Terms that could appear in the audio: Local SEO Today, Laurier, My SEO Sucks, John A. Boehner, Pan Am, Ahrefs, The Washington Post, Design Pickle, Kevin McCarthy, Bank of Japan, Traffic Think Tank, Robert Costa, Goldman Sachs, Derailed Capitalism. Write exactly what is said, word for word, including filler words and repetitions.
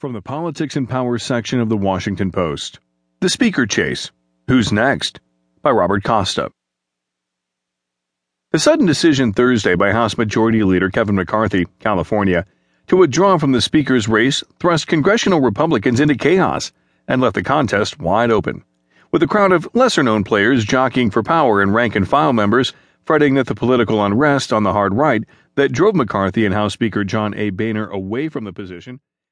From the Politics and Power section of The Washington Post, The Speaker Chase, Who's Next? By Robert Costa. The sudden decision Thursday by House Majority Leader Kevin McCarthy, California, to withdraw from the Speaker's race thrust congressional Republicans into chaos and left the contest wide open, with a crowd of lesser-known players jockeying for power and rank-and-file members, fretting that the political unrest on the hard right that drove McCarthy and House Speaker John A Boehner away from the position